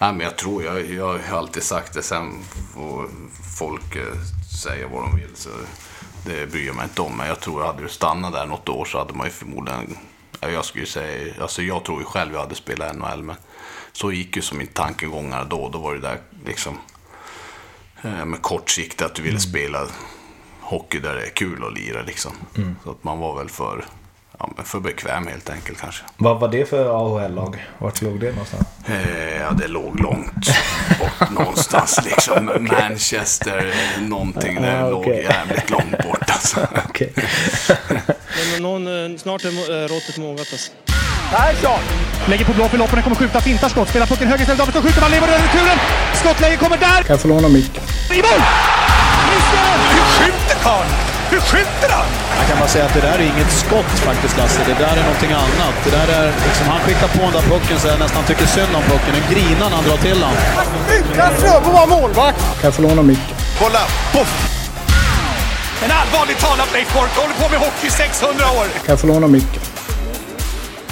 Nej, men jag tror, jag har alltid sagt det, sen får folk säga vad de vill, så det bryr jag mig inte om. Men jag tror, hade du stannat där något år så hade man ju förmodligen, jag skulle säga, alltså jag tror ju själv jag hade spelat NHL, men så gick ju som min tankegångar då var det där liksom med kort sikt att du ville spela hockey där det är kul att lira liksom. Så att man var väl för bekväm helt enkelt kanske. Vad var det för AHL-lag? Vart låg det någonstans? Ja, det låg långt bort någonstans liksom. Okay. Manchester någonting där låg jävligt långt bort alltså. Okej. Snart är råttet mågat alltså. Persson! Lägger på blå för loppen, kommer skjuta, fintar skott, spelar pucken höger istället, Davidsson skjuter, man lever över returen, skottläge kommer där! Kan jag få låna micken? I mål! Hur skjuter karln? Hur skjuter han? Jag kan bara säga att det där är inget skott faktiskt, Lasse, det där är någonting annat. Det där är liksom, han skickar på den där pucken så jag nästan tycker synd om pucken, den grinar när han drar till den. Han slår på målvakt! Kan jag få låna micken? Kolla, poff! En allvarlig talad Blake Bork, håller på med hockey 600 år! Kan jag få låna micken?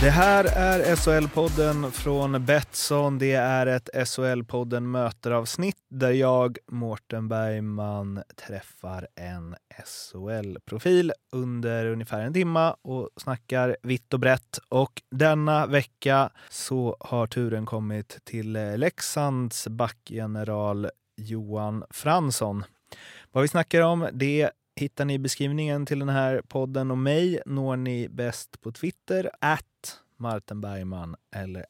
Det här är SOL-podden från Betsson. Det är ett SOL-podden möteravsnitt där jag, Mårten Bergman, träffar en SOL-profil under ungefär en timma och snackar vitt och brett. Och denna vecka så har turen kommit till Leksands backgeneral Johan Fransson. Vad vi snackar om det hittar ni i beskrivningen till den här podden och mig når ni bäst på Twitter @MartenBergman eller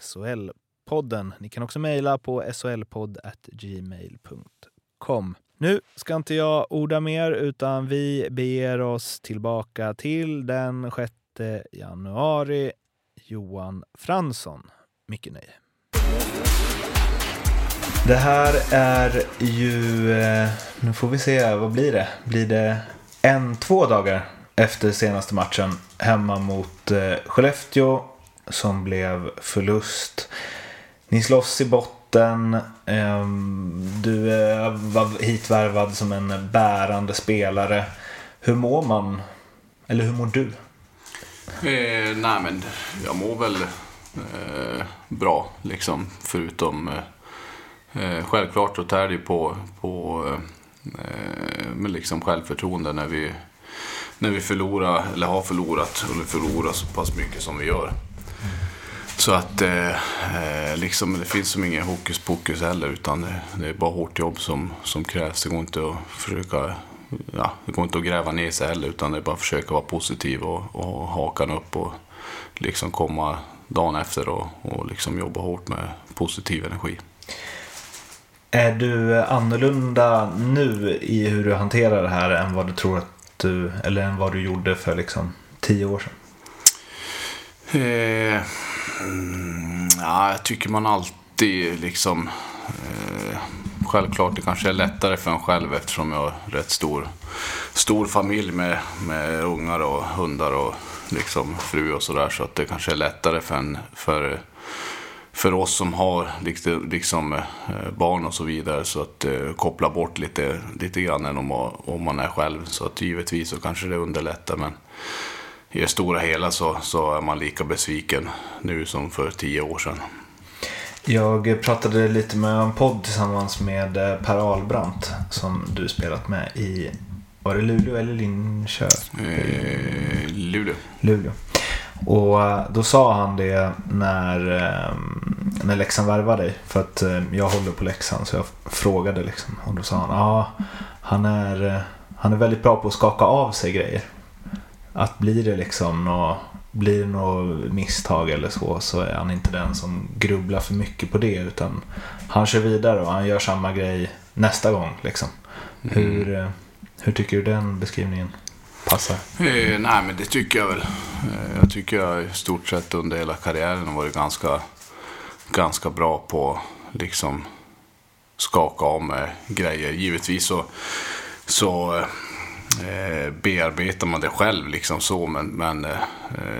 @SOL-podden. Ni kan också mejla på solpodd@gmail.com. Nu ska inte jag orda mer utan vi beger oss tillbaka till den 6 januari. Johan Fransson. Mycket nöje. Det här är ju, nu får vi se, vad blir det? Blir det 1-2 dagar efter senaste matchen hemma mot Skellefteå som blev förlust. Ni slåss i botten, du var hitvärvad som en bärande spelare. Hur mår man? Eller hur mår du? Nej men jag mår väl bra liksom, förutom... självklart så tär det ju på liksom självförtroende när vi förlorar eller har förlorat eller förlorar så pass mycket som vi gör. Så att liksom det finns som ingen hokus pokus heller, utan det är bara hårt jobb som krävs. Det går inte att försöka gräva ner sig heller, utan det är bara att försöka vara positiv och hakan upp och liksom komma dagen efter och liksom jobba hårt med positiv energi. Är du annorlunda nu i hur du hanterar det här än vad du tror att du, eller än vad du gjorde för liksom 10 år sedan? Jag tycker man alltid liksom självklart det kanske är lättare för en själv eftersom jag har rätt stor familj med ungar och hundar och liksom fru och sådär, så att det kanske är lättare för oss som har liksom barn och så vidare, så att koppla bort lite grann än om man är själv. Så att givetvis så kanske det underlättar, men i det stora hela så är man lika besviken nu som för 10 år sedan. Jag pratade lite med en podd tillsammans med Per Ahlbrandt som du spelat med i, var det Luleå eller Linköping? Luleå. Och då sa han det när Leksand värvade dig, för att jag håller på Leksand, så jag frågade liksom, och då sa han han är väldigt bra på att skaka av sig grejer. Att blir det något misstag eller så är han inte den som grubblar för mycket på det, utan han kör vidare och han gör samma grej nästa gång liksom. Hur tycker du den beskrivningen? Nej, men det tycker jag väl. Jag tycker jag i stort sett under hela karriären har varit ganska bra på liksom skaka av med grejer. Givetvis så bearbetar man det själv liksom så, men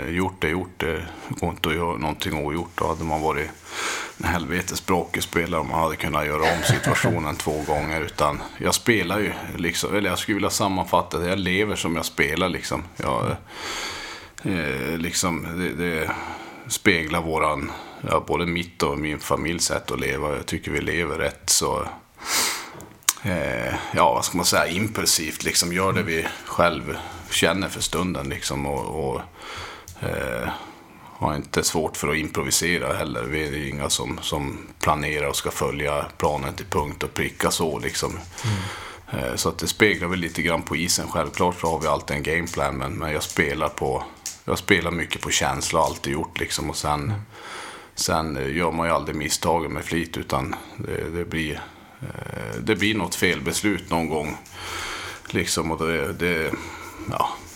gjort det går inte att göra någonting ogjort. Då hade man varit en helvetes bråkig spelare om man hade kunnat göra om situationen 2 gånger, utan jag spelar ju liksom, eller jag skulle vilja sammanfatta det, jag lever som jag spelar liksom. Jag liksom det speglar våran ja, både mitt och min familjs sätt att leva. Jag tycker vi lever rätt så ja, vad ska man säga, impulsivt liksom, gör det vi själv känner för stunden liksom, och har inte svårt för att improvisera heller. Vi är inga som planerar och ska följa planen till punkt och pricka så liksom. Så att det speglar väl lite grann på isen. Självklart så har vi alltid en gameplan, men jag spelar mycket på känsla, alltid gjort liksom, och sen gör man ju aldrig misstagen med flit, utan det blir något felbeslut någon gång liksom, och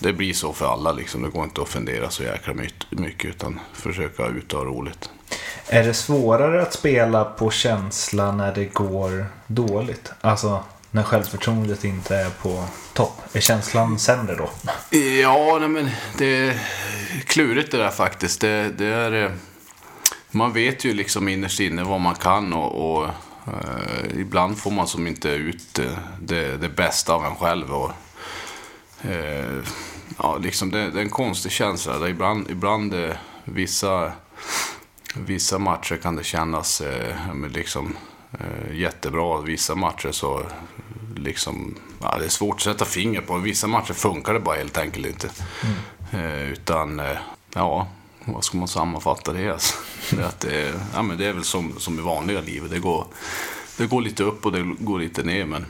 det blir så för alla liksom. Det går inte att fundera så jäkla mycket, utan försöka ut och ha roligt. Är det svårare att spela på känsla när det går dåligt? Alltså när självförtroendet inte är på topp, är känslan sämre då? Ja, nej, men det är klurigt det där faktiskt. Det är, man vet ju liksom innerst inne vad man kan, och ibland får man som inte ut det bästa av en själv, och ja, liksom det är en konstig känsla där. Ibland vissa matcher kan det kännas liksom jättebra, vissa matcher så liksom, ja, det är svårt att sätta finger på. Vissa matcher funkar det bara helt enkelt inte. Utan ja, vad ska man sammanfatta det, alltså? Det är att det är väl som i vanliga livet. Det går lite upp och det går lite ner, men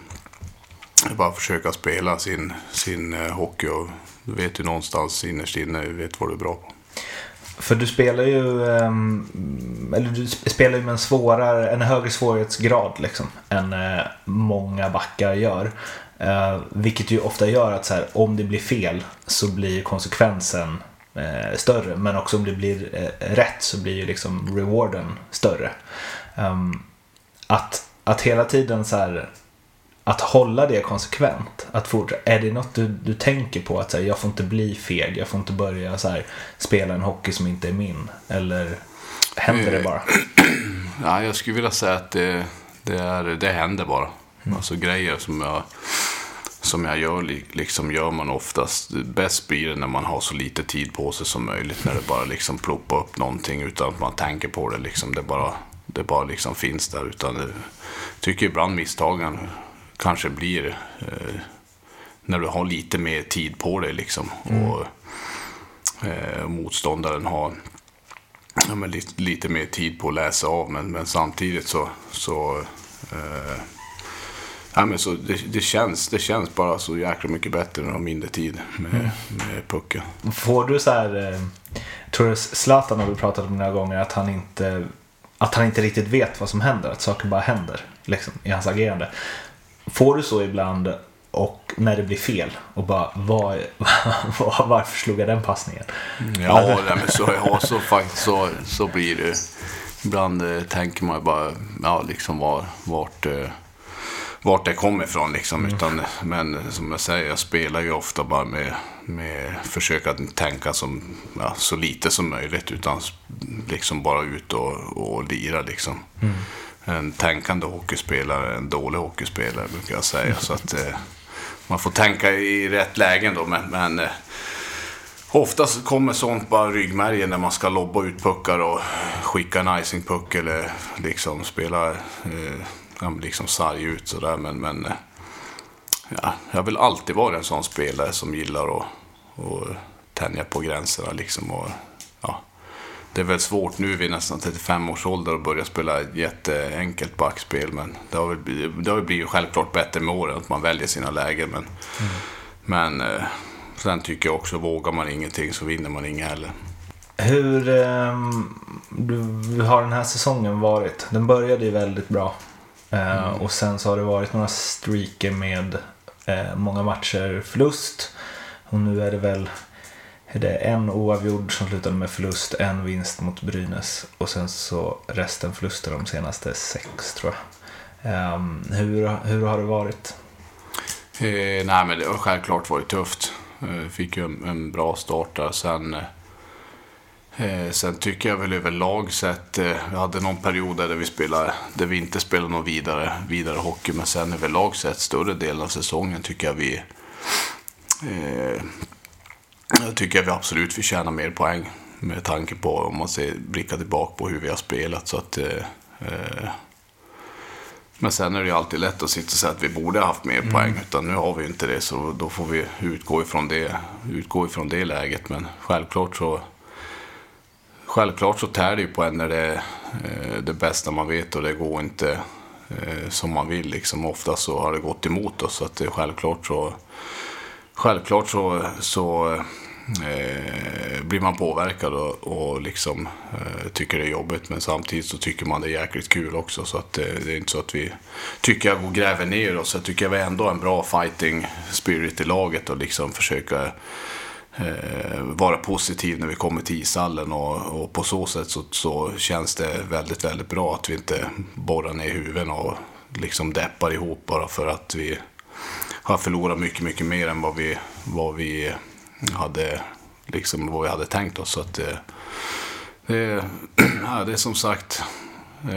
bara försöka spela sin hockey, och du vet ju någonstans innerst inne, du vet vad du är bra på. För du spelar ju med en högre svårighetsgrad liksom, än många backar gör. Vilket ju ofta gör att så här, om det blir fel så blir konsekvensen större, men också om det blir rätt så blir ju liksom rewarden större. Att hela tiden så här, att hålla det konsekvent, att fortsätta. Är det något du tänker på, att så här, jag får inte bli feg, jag får inte börja så här, spela en hockey som inte är min, eller händer det bara? Ja, jag skulle vilja säga att det händer bara. Alltså grejer som jag gör liksom, gör man oftast bäst blir det när man har så lite tid på sig som möjligt, när det bara liksom ploppar upp någonting utan att man tänker på det liksom, det bara liksom finns där, utan det, tycker ibland misstagen kanske blir när du har lite mer tid på dig liksom, och motståndaren har lite mer tid på att läsa av, men samtidigt så det känns bara så jäkla mycket bättre när de har mindre tid med pucken. Får du så här, tror du Zlatan har vi pratat om några gånger, att han inte riktigt vet vad som händer, att saker bara händer liksom, i hans agerande. Får du så ibland, och när det blir fel och bara varför slog jag den passningen? Ja, men så faktiskt så blir det. Ibland tänker man bara liksom vart det kommer ifrån liksom, utan men som jag säger, jag spelar ju ofta bara med försöka tänka som så lite som möjligt, utan liksom bara ut och lira liksom. En tänkande hockeyspelare, en dålig hockeyspelare brukar jag säga, så att man får tänka i rätt lägen då, men oftast kommer sånt bara ryggmärgen när man ska lobba ut puckar och skicka en icingpuck eller liksom spela liksom sarg ut sådär, men ja, jag vill alltid vara en sån spelare som gillar att tänja på gränserna liksom, och ja. Det är väl svårt nu vid nästan 35 års ålder att börja spela ett jätteenkelt backspel, men det har blivit självklart bättre med åren att man väljer sina lägen, men sen tycker jag också, vågar man ingenting så vinner man inget heller. Hur har den här säsongen varit? Den började ju väldigt bra, och sen så har det varit några streaker med många matcher förlust, och nu är det väl det är en oavgjord som slutade med förlust, en vinst mot Brynäs, och sen så resten förluster de senaste 6 tror jag. Hur har det varit? Nej, men det har självklart varit tufft. Fick ju en bra start där. Sen tycker jag väl överlag sett, vi hade någon period där vi inte spelade någon vidare hockey, men sen överlag sett större delen av säsongen tycker jag vi... Jag tycker vi absolut förtjänar mer poäng. med tanke på om man ser blickar tillbaka på hur vi har spelat. Så att, men sen är det ju alltid lätt att sitta och säga att vi borde ha haft mer poäng, utan nu har vi inte det, så då får vi utgå ifrån det läget. Men självklart så tär det ju på en när det är det bästa man vet och det går inte som man vill. Liksom. Ofta så har det gått emot oss, så att det är självklart så blir man påverkad och liksom tycker det är jobbigt, men samtidigt så tycker man det är jäkligt kul också, så att det är inte så att vi tycker jag går och gräver ner oss. Jag tycker vi ändå har en bra fighting spirit i laget och liksom försöka vara positiv när vi kommer till ishallen, och på så sätt så känns det väldigt, väldigt bra att vi inte borrar ner huvuden och liksom deppar ihop bara för att vi har förlorat mycket, mycket mer än vad vi hade liksom vad vi hade tänkt oss. Så att det är som sagt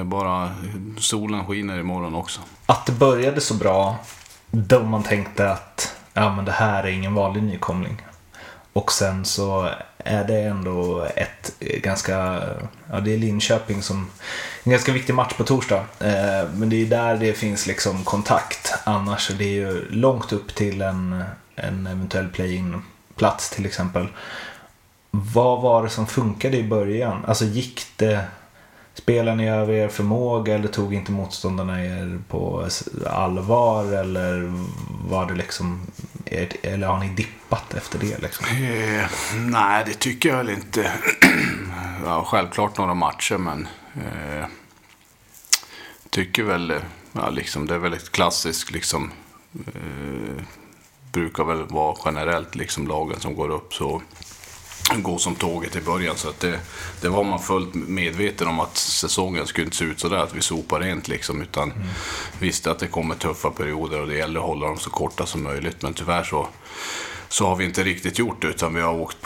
bara solen skiner imorgon också. Att det började så bra då man tänkte att ja, men det här är ingen vanlig nykomling. Och sen så är det ändå ett ganska, ja, det är Linköping som en ganska viktig match på torsdag. Men det är där det finns liksom kontakt. Annars är det ju långt upp till en eventuell play-in plats till exempel. Vad var det som funkade i början? Alltså gick det, spelade ni över er förmåga eller tog inte motståndarna er på allvar, eller var det liksom, eller har ni dippat efter det liksom? Nej, det tycker jag väl inte. Ja, självklart några matcher, men tycker väl, ja, liksom, det är väl ett klassiskt liksom brukar väl vara generellt liksom lagen som går upp så går som tåget i början, så att det var man fullt medveten om att säsongen skulle inte se ut så där att vi sopar rent liksom, utan visste att det kommer tuffa perioder och det gäller att hålla dem så korta som möjligt, men tyvärr så har vi inte riktigt gjort det, utan vi har åkt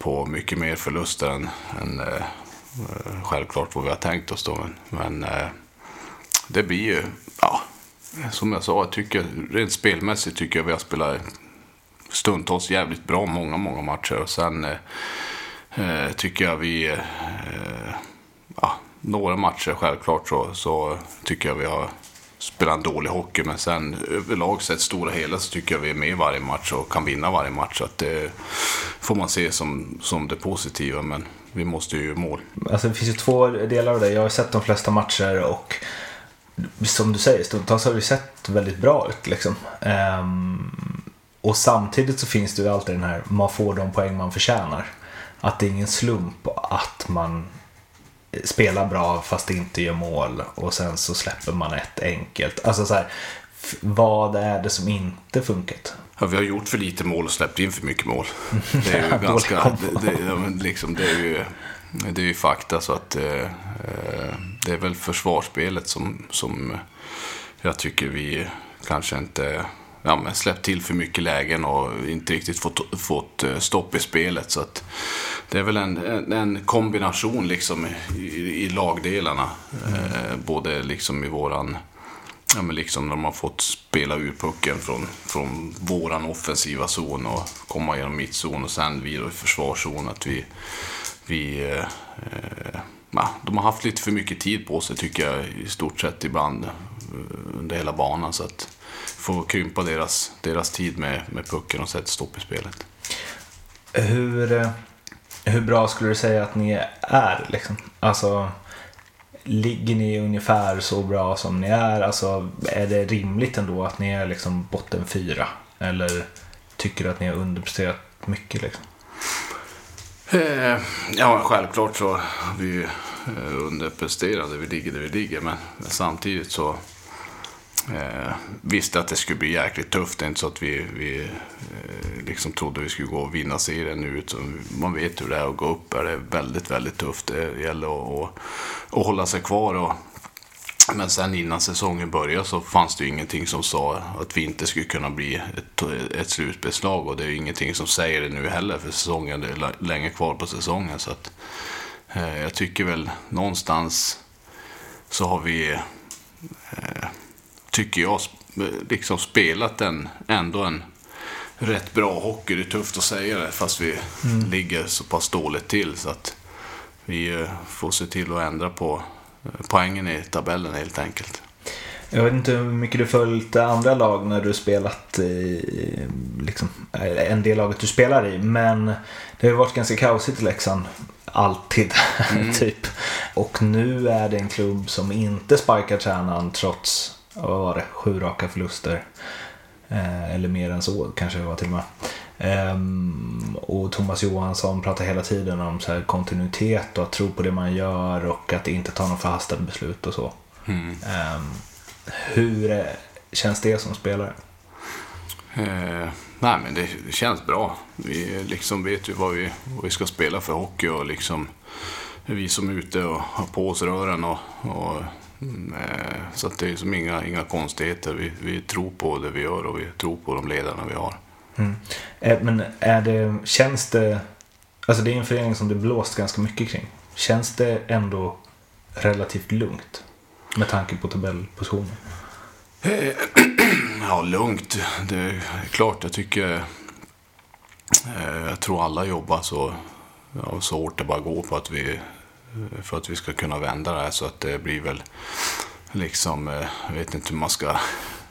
på mycket mer förluster än självklart vad vi har tänkt oss då, men det blir ju, ja, som jag sa, jag tycker rent spelmässigt tycker jag vi har spelat stundtals jävligt bra många matcher, och sen tycker jag vi några matcher självklart så tycker jag vi har spelat en dålig hockey, men sen överlag sett stora hela så tycker jag vi är med i varje match och kan vinna varje match, så att det får man se som det positiva, men vi måste ju mål. Alltså det finns ju två delar av det. Jag har sett de flesta matcher och som du säger, stundtals har vi sett väldigt bra ut liksom. Och samtidigt så finns det ju alltid den här, man får de poäng man förtjänar. Att det är ingen slump att man spelar bra fast inte gör mål, och sen så släpper man ett enkelt. Alltså så här, vad är det som inte funkat? Ja, vi har gjort för lite mål och släppt in för mycket mål. Det är ju ganska det är ju fakta, så att det är väl försvarsspelet som jag tycker vi kanske inte, ja, men släppt till för mycket lägen och inte riktigt fått stopp i spelet, så att det är väl en kombination liksom i lagdelarna, både liksom i våran, ja, men liksom när man fått spela ur pucken från våran offensiva zon och komma genom mittzon och sen vidare i försvarszon, att vi de har haft lite för mycket tid på sig tycker jag i stort sett ibland under hela banan, så att få krympa deras tid med pucken och sätta stopp i spelet. Hur bra skulle du säga att ni är liksom? Alltså ligger ni ungefär så bra som ni är? Alltså är det rimligt ändå att ni är liksom botten 4, eller tycker du att ni har underpresterat mycket liksom? Ja, självklart så har vi underpresterade, vi ligger där vi ligger, men samtidigt så visste att det skulle bli jäkligt tufft. Det är inte så att vi liksom trodde vi skulle gå och vinna serien ut. Man vet hur det är att gå upp, det är väldigt, väldigt tufft. Det gäller att hålla sig kvar men sen innan säsongen började så fanns det ju ingenting som sa att vi inte skulle kunna bli ett slutbeslag, och det är ju ingenting som säger det nu heller, för säsongen, det är länge kvar på säsongen, så att jag tycker väl någonstans så har vi tycker jag liksom spelat ändå en rätt bra hockey. Det är tufft att säga det fast vi ligger så pass dåligt till, så att vi får se till att ändra på poängen i tabellen helt enkelt. Jag vet inte hur mycket du följt andra lag när du spelat i, liksom, en del laget du spelar i, men det har varit ganska kaosigt i Leksand alltid typ. Och nu är det en klubb som inte sparkar tränaren trots, vad var det, 7 raka förluster eller mer än så kanske det var till och med. Och Thomas Johansson pratar hela tiden om så här kontinuitet och att tro på det man gör och att inte ta någon förhastade beslut och så. Hur känns det som spelare? Nej, men det känns bra. Vi liksom vet ju vad vi ska spela för hockey och liksom vi som är ute och har på oss rören och så att det är som inga konstigheter. Vi tror på det vi gör och vi tror på de ledarna vi har. Men känns det, alltså det är en förening som det blåst ganska mycket kring. Känns det ändå relativt lugnt med tanke på tabellpositionen? Ja, lugnt. Det är klart, jag tycker, jag tror alla jobbar så hårt det bara går på att för att vi ska kunna vända det här, så att det blir väl liksom, jag vet inte hur man ska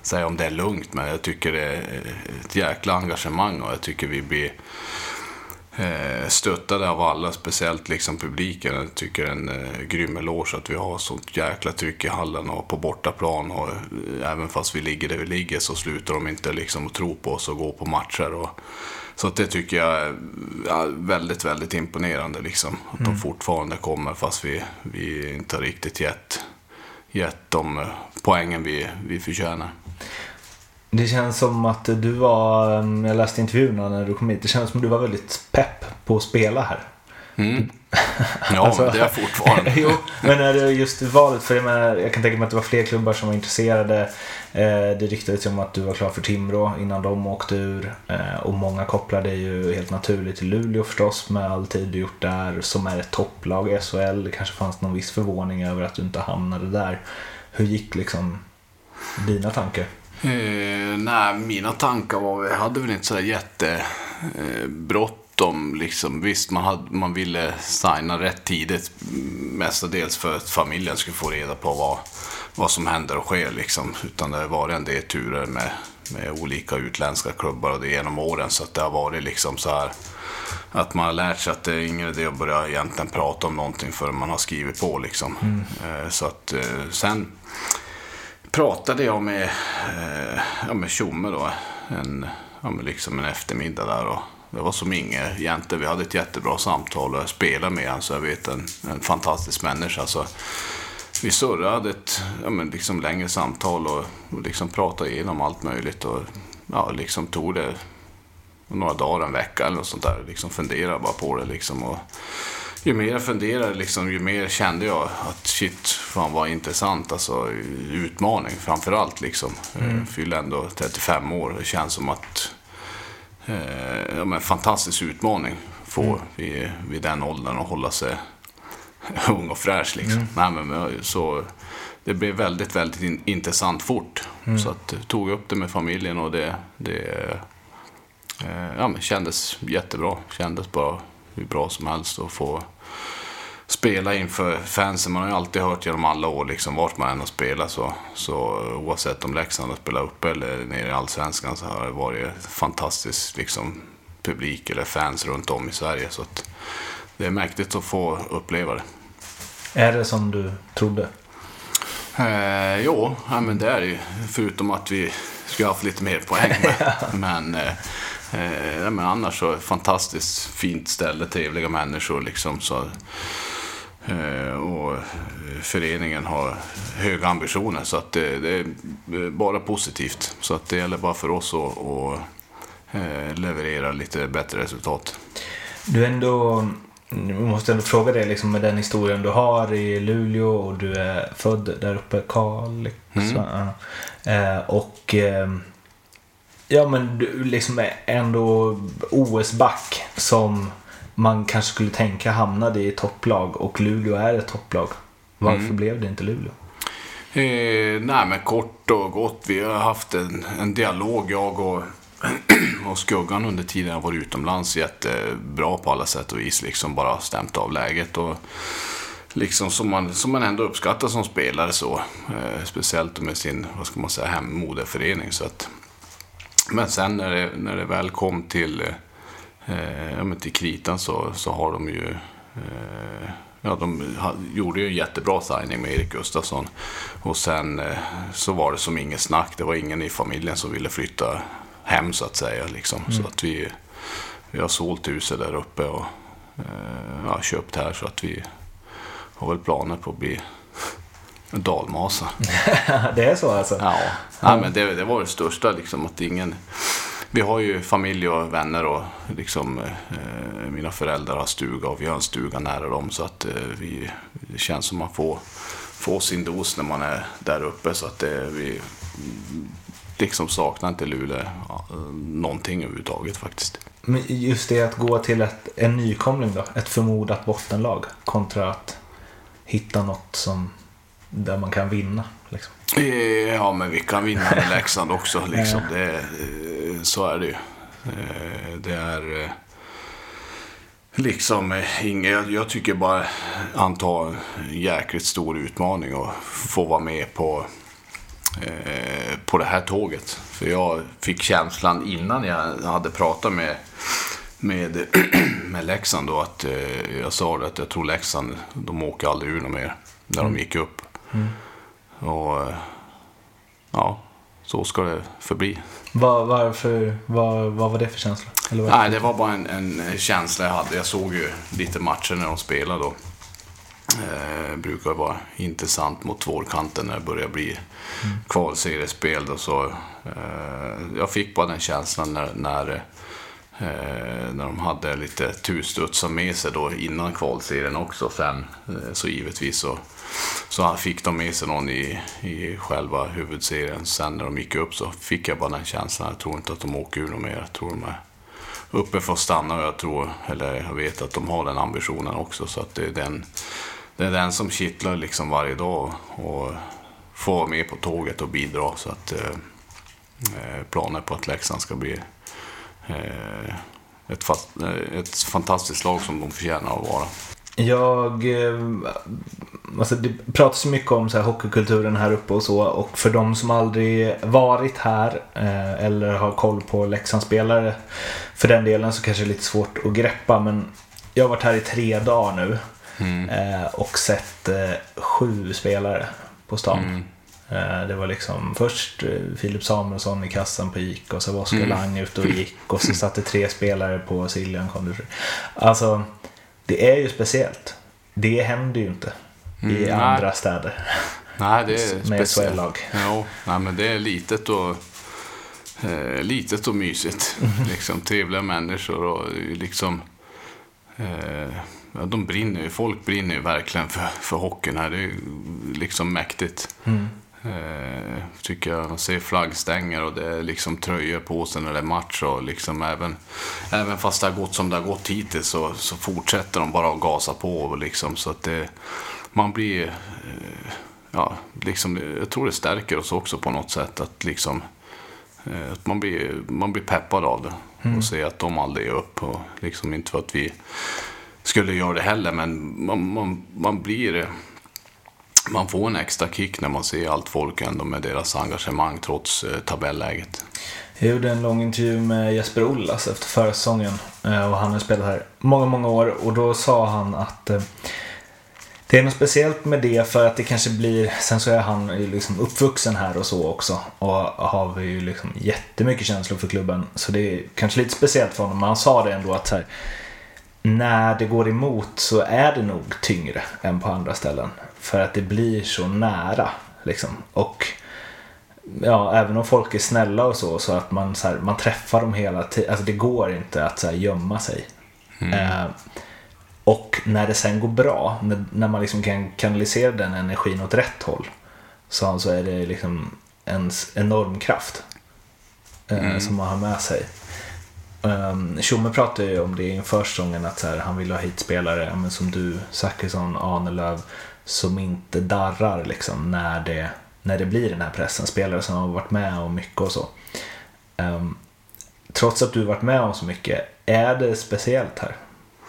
säga om det är lugnt, men jag tycker det är ett jäkla engagemang och jag tycker vi blir stöttade av alla, speciellt liksom publiken. Jag tycker en grym eloge att vi har sånt jäkla tryck i hallen och på bortaplan, och även fast vi ligger där vi ligger så slutar de inte liksom att tro på oss och gå på matcher och, så att det tycker jag är väldigt, väldigt imponerande liksom, att de fortfarande kommer fast vi inte riktigt gett de poängen vi förtjänar. Det känns som att du var, jag läste intervjuerna när du kom hit, det känns som att du var väldigt pepp på att spela här. Ja, alltså, men det är fortfarande. Jo, men är det just valet, för jag kan tänka mig att det var fler klubbar som var intresserade. Det ryktades om att du var klar för Timrå innan de åkte ur, och många kopplade ju helt naturligt till Luleå förstås, med all tid du gjort där, som är ett topplag i SOL. Det kanske fanns någon viss förvåning över att du inte hamnade där. Hur gick liksom dina tankar? Nej, mina tankar var, jag hade väl inte så jättebråttom liksom. Visst, man ville signa rätt tidigt, mestadels för att familjen skulle få reda på vad som händer och sker liksom. Utan det var en del turer med olika utländska klubbar och det genom åren, så att det har varit liksom så här att man har lärt sig att det är ingen idé att börja egentligen prata om någonting förrän man har skrivit på liksom. Så att sen pratade jag med Tjomme då, liksom en eftermiddag där, och det var som inget egentligen. Vi hade ett jättebra samtal och jag spelade med han, så jag vet en fantastisk människa. Så vi surrade ett liksom längre samtal och liksom pratade igenom allt möjligt och liksom tog det några dagar, en vecka eller något sånt där, liksom funderade bara på det liksom. Och ju mer jag funderade liksom, ju mer kände jag att shit, fan vad intressant, alltså utmaning framförallt liksom. Fyller ändå 35 år, det känns som att en fantastisk utmaning får vid den åldern att hålla sig ung och fräsch liksom. Nej, men så det blev väldigt, väldigt intressant fort. Så att tog upp det med familjen och det kändes jättebra, kändes bara hur bra som helst att få spela inför fansen. Man har ju alltid hört genom alla år liksom, vart man än har spelat, så oavsett om Leksand har spelat upp eller nere i Allsvenskan, så har det varit fantastisk liksom, publik eller fans runt om i Sverige, så att det är mäktigt att få uppleva det. Är det som du trodde? Jo, men det är det ju, förutom att vi skulle ha haft lite mer poäng men annars så fantastiskt fint ställe, trevliga människor liksom, så och föreningen har höga ambitioner, så att det är bara positivt, så att det gäller bara för oss att leverera lite bättre resultat. Jag måste ändå fråga dig liksom, med den historien du har i Luleå, och du är född där uppe, Kalix, men du liksom är ändå OS-back som man kanske skulle tänka hamnade i topplag, och Luleå är ett topplag. Varför blev det inte Luleå? Nej, men kort och gott, vi har haft en dialog, jag och och skuggan under tiden jag var utomlands jättebra på alla sätt och vis, liksom bara stämt av läget och liksom som man ändå uppskattar som spelare så, speciellt med sin, vad ska man säga, hemmoderförening. Så att, men sen när det väl kom till kritan så har de ju gjorde ju en jättebra signing med Erik Gustafsson, och sen så var det som ingen snack, det var ingen i familjen som ville flytta hem så att säga liksom. Mm. Så att vi har sålt huset där uppe och köpt här, så att vi har väl planer på att bli en dalmasa. Det är så alltså? Ja, nej, men det var det största liksom, att ingen... Vi har ju familj och vänner och liksom, mina föräldrar har stuga och vi har en stuga nära dem, så att det känns som att man får sin dos när man är där uppe, så att vi liksom saknar inte Luleå någonting överhuvudtaget faktiskt. Men just det, att gå till en nykomling då, ett förmodat bottenlag kontra att hitta något där man kan vinna liksom. Ja, men vi kan vinna med Leksand också liksom. Så är det ju. Det är liksom inget, jag tycker bara anta en jäkligt stor utmaning och få vara med på det här tåget. För jag fick känslan innan jag hade pratat med Leksand då, att jag sa det, att jag tror Leksand, de åker aldrig ur mer när de gick upp. Mm. Och ja, så ska det förbli. Vad var det för känsla? Eller nej, det var bara en känsla jag hade. Jag såg ju lite matcher när de spelade då. Brukar vara intressant mot tvårkanten när det börjar bli kvalseriespel då, så jag fick bara den känslan när de hade lite turstutsar med sig då innan kvalserien också. Sen så givetvis så fick de med sig någon i själva huvudserien. Sen när de gick upp så fick jag bara den känslan. Jag tror inte att de åker ur något mer. Jag tror de är uppe för att stanna, och jag vet att de har den ambitionen också. Så att det är den som kittlar liksom varje dag, och får vara med på tåget och bidra. Så att planer på att Leksand ska bli ett fantastiskt lag som de förtjänar att vara. Det pratas mycket om så här hockeykulturen här uppe och så, och för de som aldrig varit här eller har koll på Leksandsspelare för den delen, så kanske det är lite svårt att greppa, men jag har varit här i 3 dagar nu och sett 7 spelare på stan. Det var liksom först Filip Samuelsson i kassan på gick, och så var Oskar Lange ute och gick, och så satte 3 spelare på Siljan kondition. Alltså, det är ju speciellt. Det händer ju inte i andra städer. Nej, det är med speciellt. Jo, nej, men det är litet och mysigt. Liksom, trevliga människor och liksom... Ja, de brinner ju. Folk brinner ju verkligen för hockeyn här. Det är ju liksom mäktigt. Tycker jag, man ser flaggstänger och det är liksom tröjor på sig när det är match, och liksom även fast det har gått som det har gått hittills, så fortsätter de bara att gasa på och liksom, så att man blir liksom, jag tror det stärker oss också på något sätt, att liksom att man blir peppad av det och ser att de aldrig är upp, och liksom inte för att vi skulle göra det heller, men man blir... Man får en extra kick när man ser allt folk ändå med deras engagemang trots tabelläget. Jag gjorde en lång intervju med Jesper Ulas efter försäsongen, och han har spelat här många, många år, och då sa han att det är något speciellt med det, för att det kanske blir... Sen så är han liksom uppvuxen här och så också, och har ju liksom jättemycket känslor för klubben, så det är kanske lite speciellt för honom. Men han sa det ändå, att så här, när det går emot så är det nog tyngre än på andra ställen, för att det blir så nära liksom. Och ja, även om folk är snälla och så att man så här, man träffar dem hela tiden, alltså det går inte att så här gömma sig. Och när det sen går bra, när man liksom kan kanalisera den energin åt rätt håll, så är det liksom en enorm kraft som man har med sig. Tjomme pratade ju om det inför säsongen, att så här, han vill ha hit spelare men som du, Zachrisson, Ahnelöv, som inte darrar liksom, när det blir den här pressen, spelare som har varit med och mycket och så. trots att du varit med om så mycket, är det speciellt här?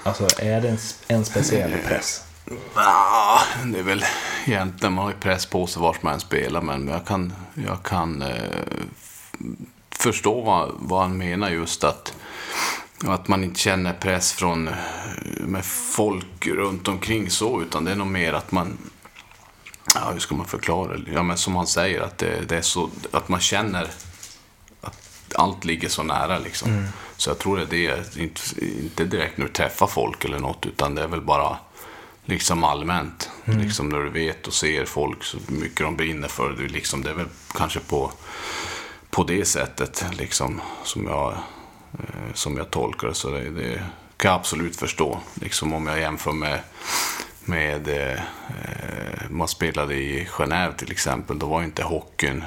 Alltså är det en speciell press? Ja, det är väl egentligen, man har ju press på sig vart man spelar, men jag kan förstå vad han menar, just att man inte känner press från med folk runt omkring så, utan det är nog mer att man, ja, hur ska man förklara det? Ja, men som han säger, att det är så att man känner att allt ligger så nära liksom. Mm. Så jag tror att det är inte direkt när du träffar folk eller något, utan det är väl bara liksom allmänt. Mm. Liksom när du vet och ser folk så mycket de brinner för det, liksom, det är väl kanske på det sättet liksom, som jag tolkar det. Så det kan jag absolut förstå. Liksom om jag jämför med man spelade i Genève till exempel, då var inte hockeyn,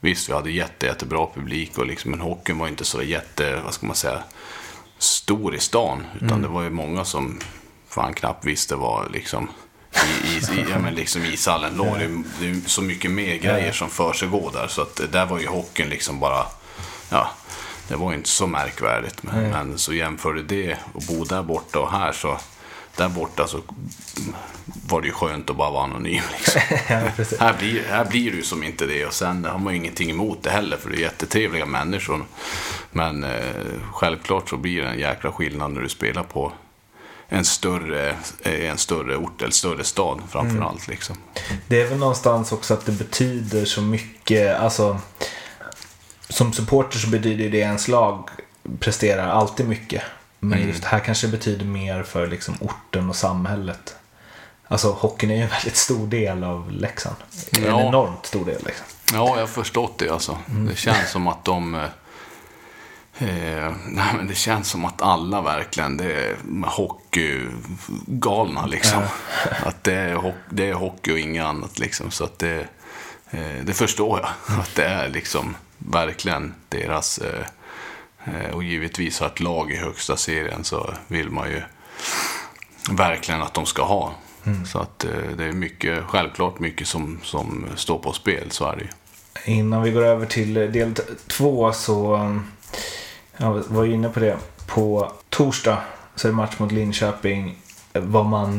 visst vi hade jättebra publik och liksom, men hockeyn var inte så vad ska man säga, stor i stan, utan det var ju många som fan knappt visste vad liksom men liksom ishallen låg. Det är så mycket mer grejer som för sig går där, så att där var ju hockeyn liksom bara, ja, det var inte så märkvärdigt, men så jämförde det och bo där borta och här, så där borta så var det ju skönt att bara vara anonym liksom. Ja, här blir du som inte det, och sen har man ju ingenting emot det heller, för det är jättetrevliga människor, men självklart så blir det en jäkla skillnad när du spelar på en större ort eller större stad framförallt liksom. Det är väl någonstans också att det betyder så mycket, alltså som supporter så betyder det ens lag presterar alltid mycket. Men just här kanske det betyder mer för liksom orten och samhället. Alltså hockeyn är ju en väldigt stor del av Leksand. En enormt stor del liksom. Ja, jag har förstått det alltså. Det känns som att men det känns som att alla verkligen, det är hockeygalna liksom. Att det är hockey och inget annat liksom. Så att det förstår jag. Att det är liksom verkligen deras... och givetvis har ett lag i högsta serien, så vill man ju verkligen att de ska ha. Så att det är mycket, självklart mycket som står på spel, så är det ju. Innan vi går över till del 2 så, jag var inne på det, på torsdag så är det match mot Linköping. Var man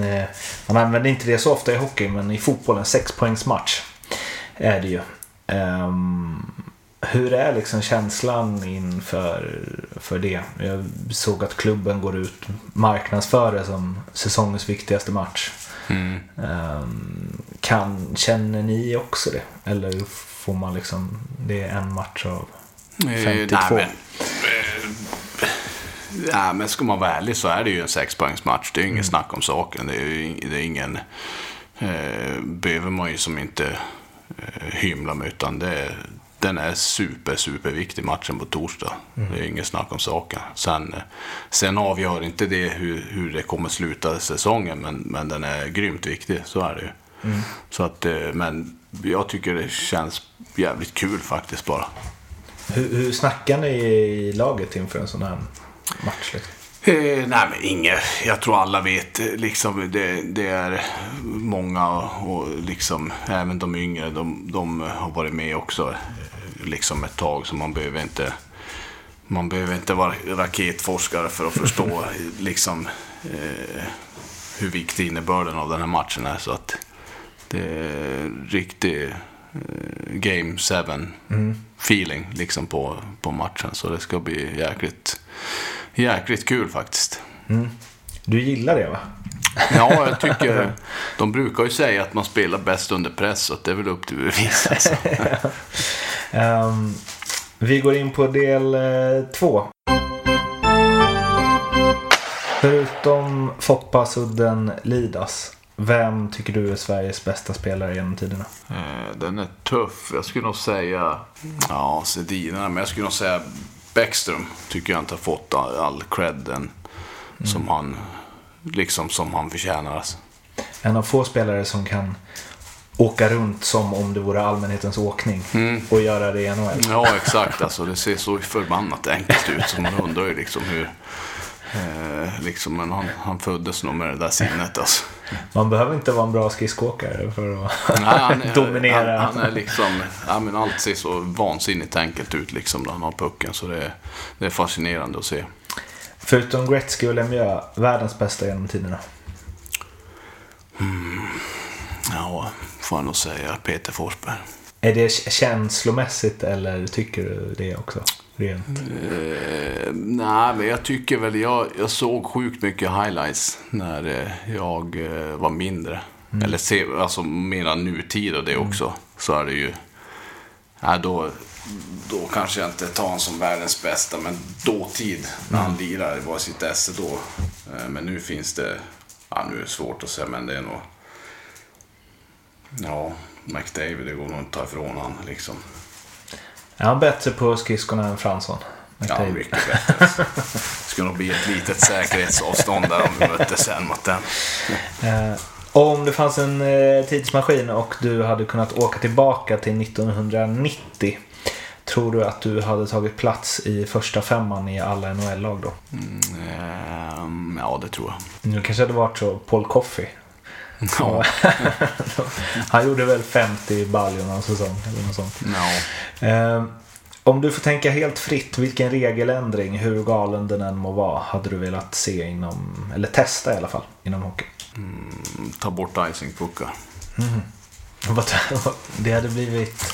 använder inte det så ofta i hockey, men i fotbollen 6-poängsmatch är det ju. Hur är liksom känslan inför det? Jag såg att klubben går ut marknadsföra som säsongens viktigaste match. Känner ni också det? Eller får man liksom, det är en match av 52? Nej, men ska man vara ärlig så är det ju en 6-poängsmatch. Det är ingen snack om saken. Det är ingen... behöver man ju som inte hymla med, utan det är... Den är super viktig matchen på torsdag. Det är ingen snack om saken. Sen avgör inte det hur det kommer sluta säsongen, men den är grymt viktig, så är det ju. Så att, men jag tycker det känns jävligt kul faktiskt bara. Hur snackar ni i laget inför en sån här match liksom? Nej men inget, jag tror alla vet liksom, det är många och liksom även de yngre, de har varit med också liksom ett tag, så man behöver inte vara raketforskare för att förstå liksom hur viktig innebörden av den här matchen är, så att det är riktigt game 7 feeling liksom på matchen, så det ska bli jäkligt kul faktiskt. Du gillar det va? Ja, jag tycker de brukar ju säga att man spelar bäst under press, så det är väl upp till bevis alltså. Vi går in på del 2. Förutom Foppa, Sudden, Lidas, vem tycker du är Sveriges bästa spelare genom tiderna? Den är tuff. Jag skulle nog säga Sedina, men jag skulle nog säga Bäckström, tycker jag inte har fått all credden som han förtjänar alltså. En av få spelare som kan åka runt som om det vore allmänhetens åkning och göra det i NHL. Ja, exakt alltså, det ser så förbannat enkelt ut, som man undrar ju liksom hur men han föddes nog med det där sinnet alltså. Man behöver inte vara en bra skridskåkare för att dominera. Han är liksom, men allt ser så vansinnigt enkelt ut liksom när han har pucken, så det är fascinerande att se. Förutom Gretzky och Lemieux, världens bästa genom tiderna? Ja, får jag nog säga Peter Forsberg. Är det känslomässigt eller tycker du det också? Nej, men jag tycker väl jag såg sjukt mycket highlights när jag var mindre. Eller alltså mera nutid och det också. Så är det ju. Då kanske jag inte tar han som världens bästa, men dåtid när han lirar var sitt esse då. Men nu finns det, nu är det svårt att säga, men det är nog McDavid, det går nog inte ta ifrån han liksom. Är han bättre på skridskorna än Fransson? McDavid. Ja, mycket bättre. Det skulle nog bli ett litet säkerhetsavstånd där om vi möttes sen mot den. Om det fanns en tidsmaskin och du hade kunnat åka tillbaka till 1990, tror du att du hade tagit plats i första femman i alla NHL-lag då? Ja, det tror jag. Nu kanske det hade varit så Paul Coffey. Ja. Han gjorde väl 50 baljor någon säsong eller något sånt. Om du får tänka helt fritt, vilken regeländring, hur galen den än må vara, hade du velat se inom, eller testa i alla fall, inom hockey? Ta bort icing-puckar. Det hade blivit,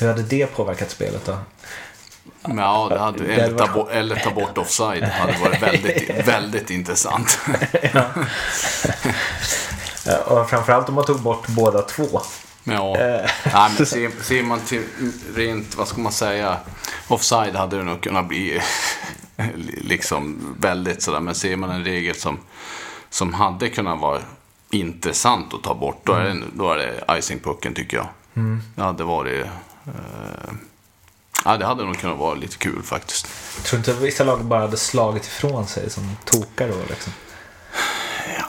hur hade det påverkat spelet då? Eller ta bort offside hade varit väldigt, väldigt intressant. Och framförallt om man tog bort båda två. Men ser man till rent, vad ska man säga, offside hade det nog kunnat bli liksom väldigt sådär. Men ser man en regel som hade kunnat vara intressant att ta bort, då är det icing-pucken tycker jag. Ja, det var det. Det hade nog kunnat vara lite kul faktiskt. Jag tror inte att vissa lag bara hade slagit ifrån sig som tokar då liksom.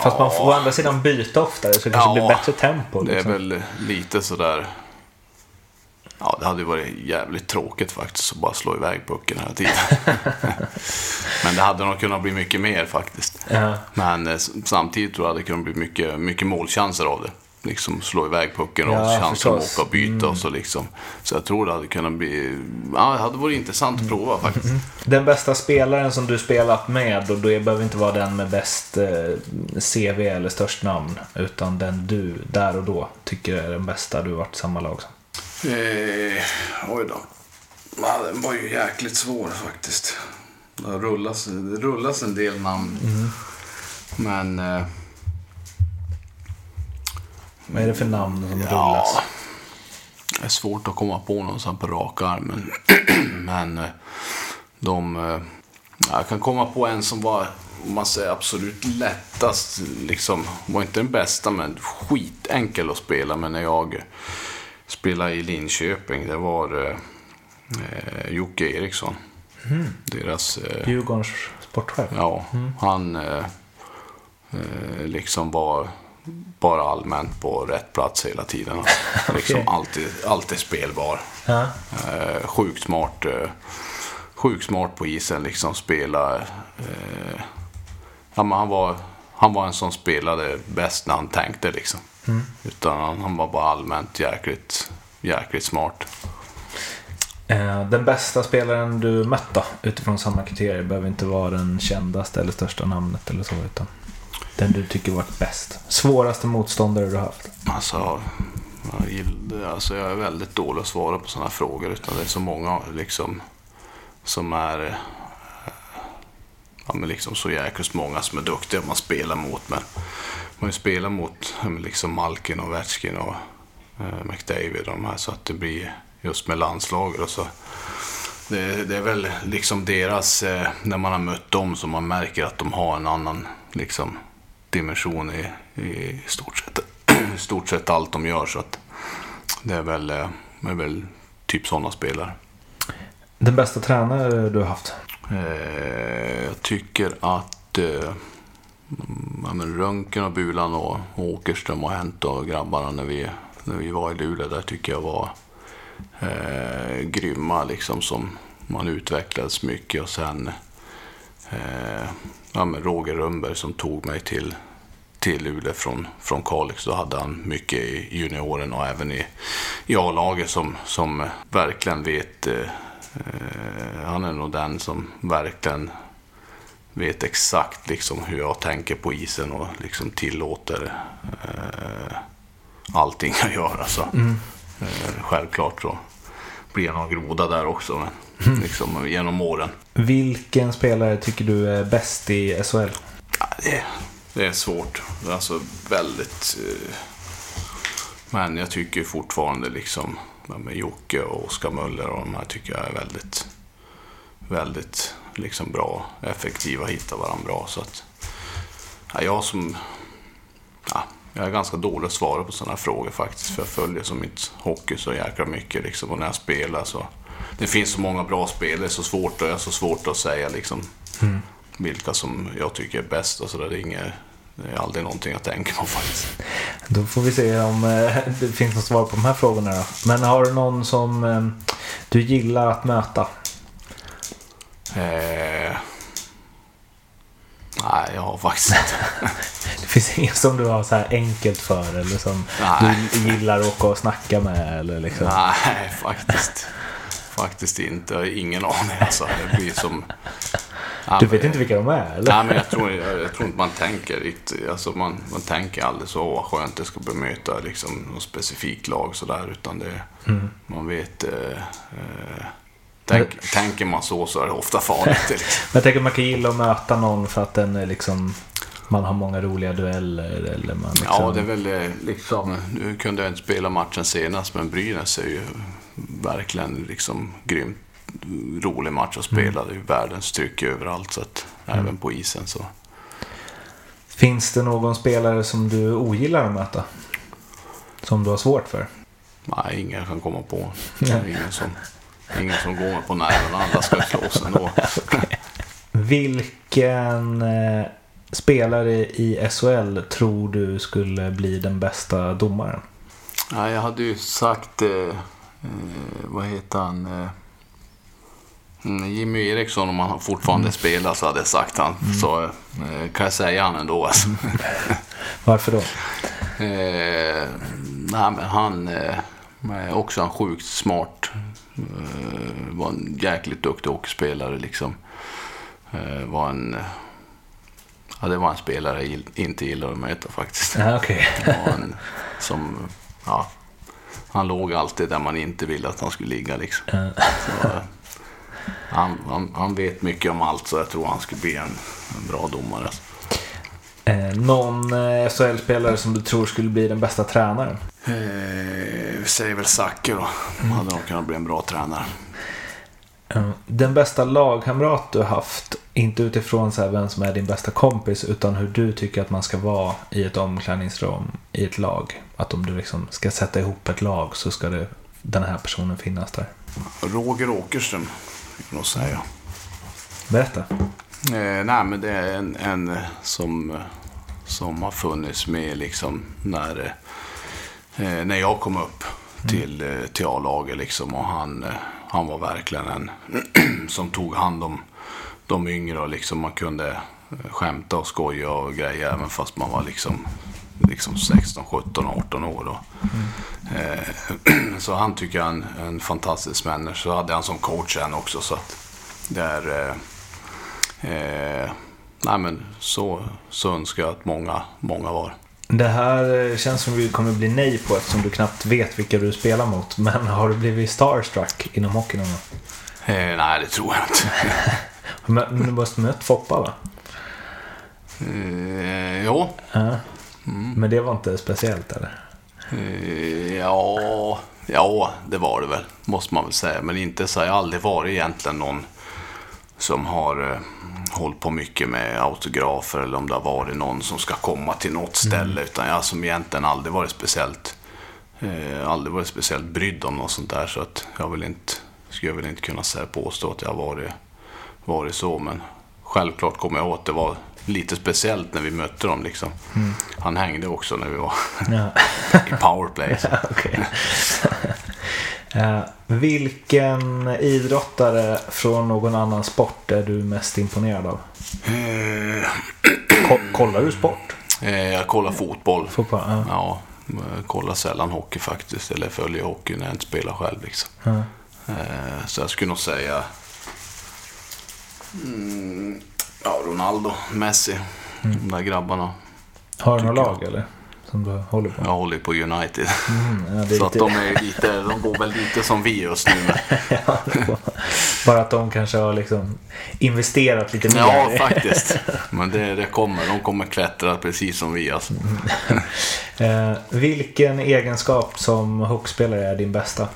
Fast man får å andra sidan byta oftare, så det kanske blir bättre tempo liksom. Det är väl lite sådär. Ja, det hade ju varit jävligt tråkigt faktiskt att bara slå iväg pucken hela tiden. Men det hade nog kunnat bli mycket mer faktiskt. Men samtidigt tror jag det kunde bli mycket, mycket målchanser av det. Liksom slå iväg pucken och chans att åka och byta och så liksom. Så jag tror det hade kunnat bli, det hade varit intressant att prova faktiskt. Den bästa spelaren som du spelat med, och det behöver inte vara den med bäst CV eller störst namn, utan den du där och då tycker är den bästa du varit i samma lag som. Oj då. Den var ju jäkligt svår faktiskt. Det rullas en del namn. Men vad är det för namn som rullas? Det är svårt att komma på någonstans på rak arm. Men jag kan komma på en som var, om man säger, absolut lättast liksom, var inte den bästa men skitenkel att spela. Men när jag spelade i Linköping, det var Jocke Eriksson, deras Djurgårdens sportchef. Han liksom var bara allmänt på rätt plats hela tiden. Liksom alltid spelbar. Sjukt smart på isen liksom, spela. Men han var en som spelade bäst när han tänkte liksom. Utan han var bara allmänt jäkligt smart. Den bästa spelaren du mötte utifrån samma kriterier, behöver inte vara den kändaste eller största namnet eller så, utan den du tycker varit bäst. Svåraste motståndare du har haft? Alltså jag är väldigt dålig att svara på sådana frågor, utan det är så många liksom, som är liksom så jäkligt många som är duktiga man spelar mot. Men man spelar mot liksom Malkin och Vertskin och McDavid och de här, så att det blir just med landslaget och så. Det är väl liksom deras, när man har mött dem så man märker att de har en annan liksom dimension i stort sett allt de gör, så att det är väl typ sådana spelare. Den bästa tränare du har haft? Jag tycker att Rönken och Bulan och Åkerström och Hänt och grabbarna när vi var i Luleå, där tycker jag var grymma liksom, som man utvecklades mycket. Och sen Roger Rumberg som tog mig till till Luleå från Kalix. Då hade han mycket i junioren och även i A-laget som verkligen vet. Han är nog den som verkligen vet exakt liksom hur jag tänker på isen och liksom tillåter allting jag gör. Alltså. Mm. Självklart så blir jag någon groda där också, men liksom genom åren. Vilken spelare tycker du är bäst i SHL? Ja, det är svårt. Alltså väldigt... Men jag tycker fortfarande liksom med Jocke och Oskar Möller och de här tycker jag är väldigt, väldigt liksom bra, effektiva, hittar varandra bra. Så att, ja, jag är ganska dålig att svara på sådana här frågor faktiskt, för jag följer som mitt hockey så jäkla mycket liksom, och när jag spelar så det finns så många bra spelare, så svårt och jag är så svårt att säga liksom vilka som jag tycker är bäst och så där. Det är aldrig någonting jag tänker på faktiskt. Då får vi se om det finns något svar på de här frågorna då. Men har du någon som du gillar att möta? Nej, jag har faktiskt inte. Det finns ingen som du har så här enkelt för eller som du gillar att åka och snacka med eller liksom? Nej, faktiskt inte. Jag har ingen aning alltså. Det blir som... Du vet inte vilka de är, eller? Nej, men jag tror inte man tänker riktigt. Alltså man tänker aldrig så vad skönt det ska bemöta liksom något specifikt lag så där, utan det man vet tänker man så är det ofta farligt liksom. Men jag tänker man kan gilla att möta någon för att den är liksom, man har många roliga dueller eller man liksom... Ja, det är väl liksom, nu kunde jag inte spela matchen senast, men Brynäs är ju verkligen liksom grymt rolig match att spela. Det är världens tryck överallt, så att även på isen så. Finns det någon spelare som du ogillar att möta? Som du har svårt för? Nej, ingen kan komma på. Ingen som går på nerven, alla ska slås ändå. Okay. Vilken spelare i SHL tror du skulle bli den bästa domaren? Ja, jag hade ju sagt vad heter han? Jimmy Eriksson, om han fortfarande spelar så hade jag sagt han. Så kan jag säga han ändå alltså. Varför då? Nej, men han är också en sjukt smart, var en jäkligt duktig hockeyspelare liksom. Det var en spelare jag inte gillade att möta faktiskt. Okay. Han låg alltid där man inte ville att han skulle ligga liksom. Så, han vet mycket om allt, så jag tror han skulle bli en bra domare. Någon SHL-spelare som du tror skulle bli den bästa tränaren? Säger väl Zacke då. Hade nog kunnat bli en bra tränare. Den bästa lagkamrat du har haft, inte utifrån så här vem som är din bästa kompis, utan hur du tycker att man ska vara i ett omklädningsrum, i ett lag. Att om du liksom ska sätta ihop ett lag så ska det, den här personen finnas där. Roger Åkerström. Något säger. Berätta. Nej, men det är en som har funnits med liksom när jag kom upp till A-laget liksom, och han var verkligen en som tog hand om de yngre och liksom man kunde skämta och skoja och grejer även fast man var liksom 16, 17, 18 år då. Så han tycker jag är en fantastisk människa. Så hade han som coach än också, så att det är nej, men så önskar jag att många var. Det här känns som vi kommer bli nej på eftersom du knappt vet vilka du spelar mot, men har du blivit starstruck inom hockeyn någon gång? Nej, det tror jag inte. Men du måste mött Foppa, va? Jo. Men det var inte speciellt, eller? Ja, det var det väl, måste man väl säga. Men inte så, jag har aldrig varit egentligen någon som har hållit på mycket med autografer, eller om det har varit någon som ska komma till något ställe, utan jag som egentligen aldrig varit speciellt brydd om något sånt där, så att jag vill inte, skulle väl inte kunna säga, påstå att jag har varit så. Men självklart kommer jag ihåg att det var lite speciellt när vi mötte dem liksom. Han hängde också när vi var i powerplay. Okay. Vilken idrottare från någon annan sport är du mest imponerad av? Kollar du sport? Jag kollar fotboll. Ja. Jag kollar sällan hockey faktiskt, eller följer hockey när jag inte spelar själv liksom. Mm. Så jag skulle nog säga Ronaldo, Messi, de där grabbarna. Har du några lag eller? Som du håller på? Jag håller på United. Så att de går väl lite som vi just nu. Ja, bara att de kanske har liksom investerat lite mer. Ja, faktiskt. Men det kommer. De kommer klättra precis som vi. Alltså. Vilken egenskap som hockeyspelare är din bästa?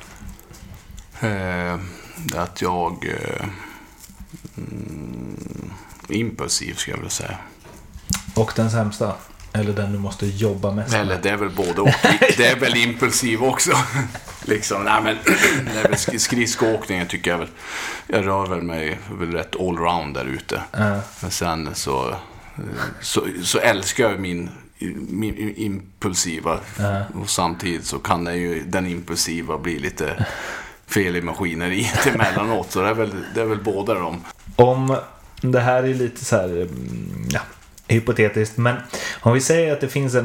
Att jag impulsiv ska jag vilja säga. Och den sämsta? Eller den du måste jobba mest med? Eller det är väl både och. Det är väl impulsiv också. Liksom, nej men det är väl skridskoåkningen tycker jag väl. Jag rör väl mig väl rätt allround där ute. Men sen så älskar jag min impulsiva. Och samtidigt så kan den impulsiva bli lite fel i maskineriet emellanåt. Så det är väl båda dem. Om det här är lite så här... Ja. Hypotetiskt, men om vi säger att det finns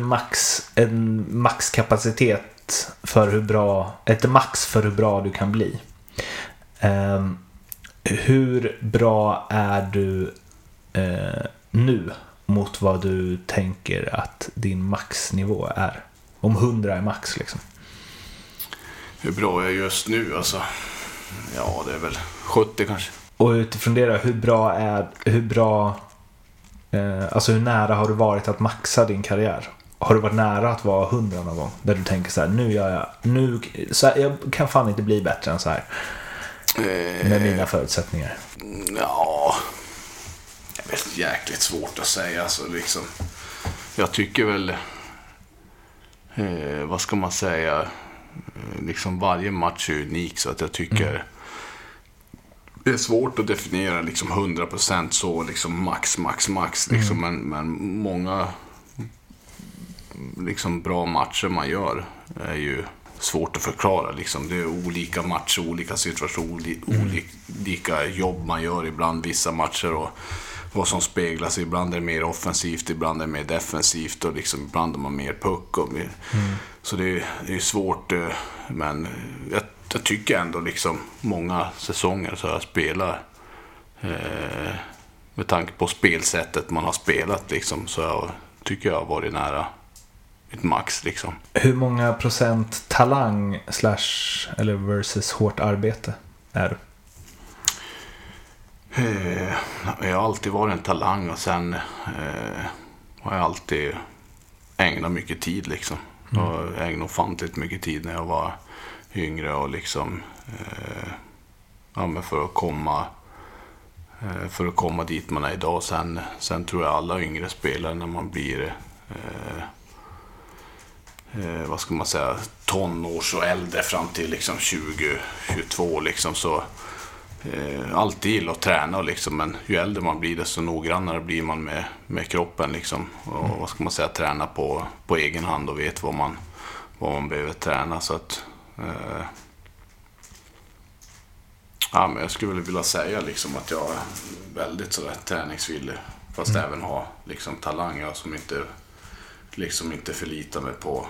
en maxkapacitet för hur bra, ett max för hur bra du kan bli. Hur bra är du nu mot vad du tänker att din maxnivå är? Om 100 är max liksom. Hur bra är jag just nu alltså? Ja, det är väl 70 kanske. Och utifrån det då, hur nära har du varit att maxa din karriär? Har du varit nära att vara 100 någon gång? Där du tänker så här, jag kan fan inte bli bättre än så här. Med mina förutsättningar. Ja, det är jäkligt svårt att säga. Alltså, liksom, jag tycker väl, vad ska man säga, liksom varje match är unik så att jag tycker... Det är svårt att definiera liksom 100% så liksom max liksom, men många liksom bra matcher man gör är ju svårt att förklara liksom. Det är olika matcher, olika situationer, olika jobb man gör ibland vissa matcher och vad som speglas. Ibland är det mer offensivt, ibland är det mer defensivt och liksom ibland är man mer puck och mer. Så det är svårt, men jag tycker ändå liksom många säsonger så jag spelar med tanke på spelsättet man har spelat liksom, så jag tycker jag har varit nära ett max liksom. Hur många procent talang eller versus hårt arbete är du? Jag har alltid varit en talang och sen har jag alltid ägnat mycket tid liksom. Jag ägnade ofantligt mycket tid när jag var yngre och liksom för att komma dit man är idag. Sen tror jag alla yngre spelare när man blir vad ska man säga, tonårs och äldre fram till liksom 20-22 liksom, så alltid gillar att träna liksom, men ju äldre man blir desto noggrannare blir man med kroppen liksom, och vad ska man säga, träna på egen hand och vet vad man behöver träna, så att men jag skulle vilja säga liksom att jag är väldigt sådär träningsvillig, fast även har liksom talanger som inte förlitar mig på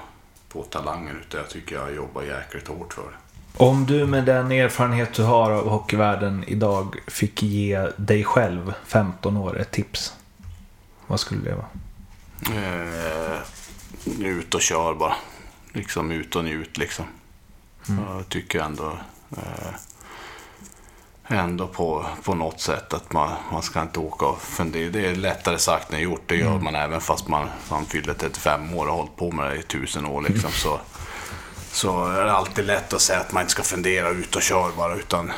talanger, utan jag tycker jag jobbar jäkligt hårt för det. Om du med den erfarenhet du har av hockeyvärlden idag fick ge dig själv 15 år ett tips, vad skulle det vara? Ut och kör bara liksom, ut och njut liksom. Jag tycker ändå på något sätt att man ska inte åka och fundera. Det är lättare sagt än gjort. Det gör man även fast man fyller 35 år och har hållit på med det i 1000 år liksom. Så är det alltid lätt att säga att man inte ska fundera, ut och köra bara, utan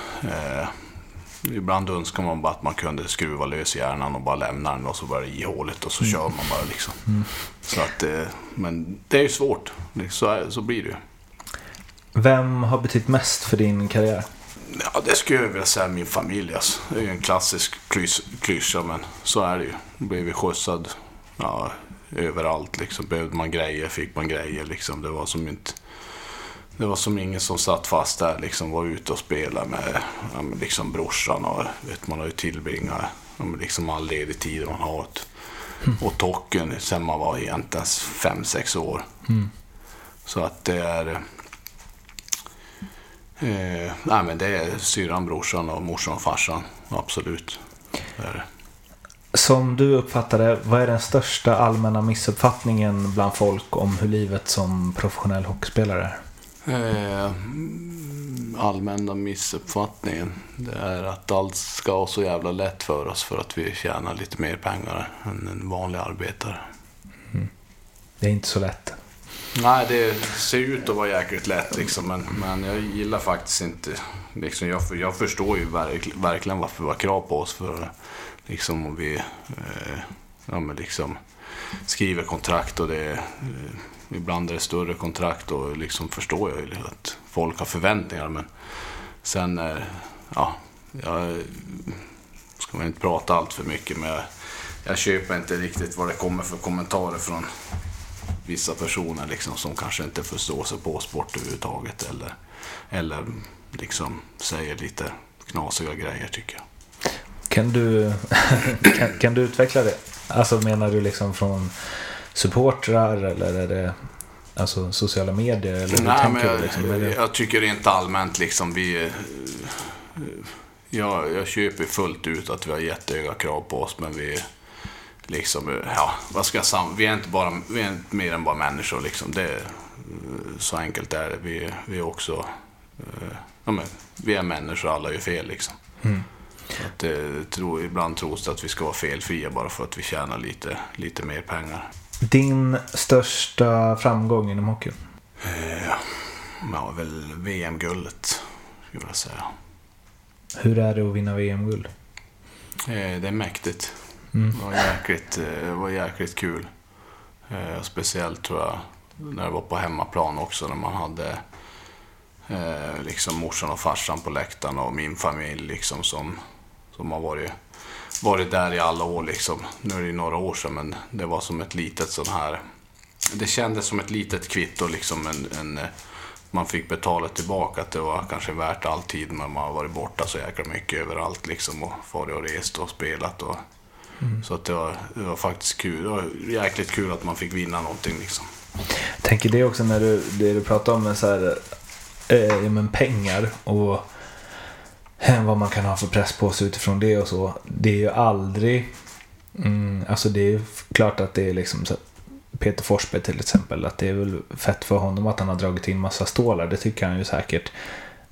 ibland önskar man bara att man kunde skruva lös hjärnan och bara lämna den och så bara i hålet och så kör man bara liksom. Så att, men det är ju svårt. Så blir det ju. Vem har betytt mest för din karriär? Ja, det skulle jag vilja säga min familj. Alltså. Det är ju en klassisk klyscha, men så är det ju. Då blev vi skjutsad överallt. Liksom. Behövde man grejer, fick man grejer. Liksom. Det var som inte... Det var som ingen som satt fast där. Liksom, var ute och spelade med liksom brorsan. Och, man har ju tillbringat liksom all ledig tid man har. och tocken sen man var egentligen 5-6 år. Mm. Så att det är nej, men det är syran, brorsan och morsan och farsan, absolut. Det är det. Som du uppfattade, vad är den största allmänna missuppfattningen bland folk om hur livet som professionell hockeyspelare är? Allmänna missuppfattningen, det är att allt ska vara så jävla lätt för oss för att vi tjänar lite mer pengar än en vanlig arbetare. Mm. Det är inte så lätt. Nej, det ser ut att vara jäkligt lätt liksom, men jag gillar faktiskt inte liksom, jag förstår ju verkligen varför det var krav på oss för liksom, om vi ja, men liksom, skriver kontrakt och det ibland är det större kontrakt och liksom förstår jag ju att folk har förväntningar, men sen ja, jag ska man inte prata allt för mycket, men jag köper inte riktigt vad det kommer för kommentarer från vissa personer liksom, som kanske inte förstår sig på sport överhuvudtaget eller liksom säger lite knasiga grejer, tycker jag. Kan du utveckla det? Alltså, menar du liksom från supportrar eller är det alltså sociala medier eller hur? Nej, tänker jag, du liksom? Jag tycker inte allmänt liksom, jag köper fullt ut att vi har jättehöga krav på oss, men vi liksom, ja, vad ska jag säga, vi är inte mer än bara människor liksom, det, så enkelt är det. Vi är också ja, men, vi är människor, alla gör fel liksom. Mm. Att ibland tros det att vi ska vara felfria bara för att vi tjänar lite mer pengar. Din största framgång inom hockey? Ja, väl VM-guldet skulle jag säga. Hur är det att vinna VM-guld? Det är mäktigt. Mm. Det var jäkligt kul. Speciellt tror jag när det var på hemmaplan också, när man hade liksom morsan och farsan på läktaren och min familj liksom, som har varit där i alla år liksom. Nu är det ju några år sedan, men det var som ett litet sån här, det kändes som ett litet kvitto liksom, man fick betala tillbaka att det var kanske värt all tid, men man har varit borta så jäkla mycket överallt liksom, och farit och rest och spelat och mm. Så att det var faktiskt kul. Det var jäkligt kul att man fick vinna någonting liksom. Jag tänker det också när du pratar om så här, men pengar och vad man kan ha för press på sig utifrån det och så. Det är ju aldrig alltså det är ju klart att det är liksom så, Peter Forsberg till exempel, att det är väl fett för honom att han har dragit in massa stålar, det tycker han ju säkert,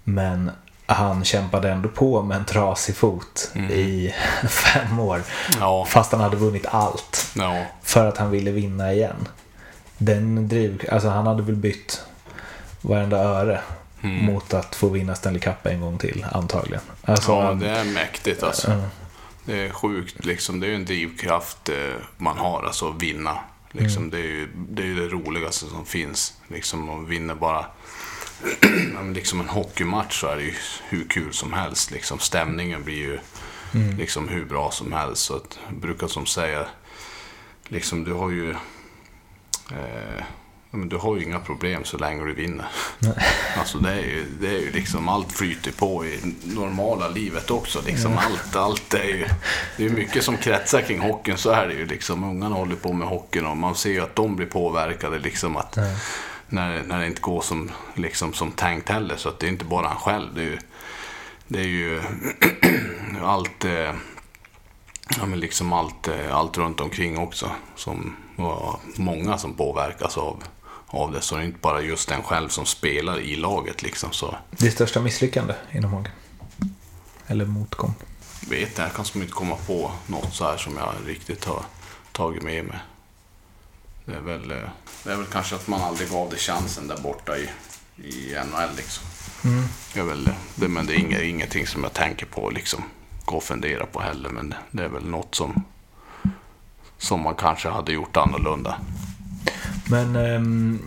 men han kämpade ändå på med en trasig fot i 5 år, ja. Fast han hade vunnit allt, ja. För att han ville vinna igen. Alltså han hade väl bytt varenda öre mot att få vinna Stanley Cup en gång till, antagligen. Alltså, ja, det är mäktigt alltså. Det är sjukt liksom, det är ju en drivkraft man har, alltså att vinna liksom, det är ju det roligaste som finns liksom, man vinner bara liksom en hockeymatch, så är det ju hur kul som helst liksom, stämningen blir ju liksom hur bra som helst. Så att, jag brukar som säga liksom, du har ju men du har ju inga problem så länge du vinner. Nej. Alltså det är ju liksom, allt flyter på i normala livet också liksom, allt är ju, det är mycket som kretsar kring hockeyn, så är det ju liksom, ungarna håller på med hockeyn och man ser ju att de blir påverkade liksom, att när det inte går som liksom som tänkt heller, så att det är inte bara han själv, det är ju allt ja, men liksom allt runt omkring också, som var många som påverkas av det, så det är inte bara just den själv som spelar i laget liksom. Så det största misslyckande inom hockey eller motgång? Vet jag kanske inte komma på något så här som jag riktigt har tagit med mig. Det är väl kanske att man aldrig gav det chansen där borta i NHL liksom. Mm. Men det är ingenting som jag tänker på liksom, gå och fundera på heller, men det är väl något som man kanske hade gjort annorlunda. Men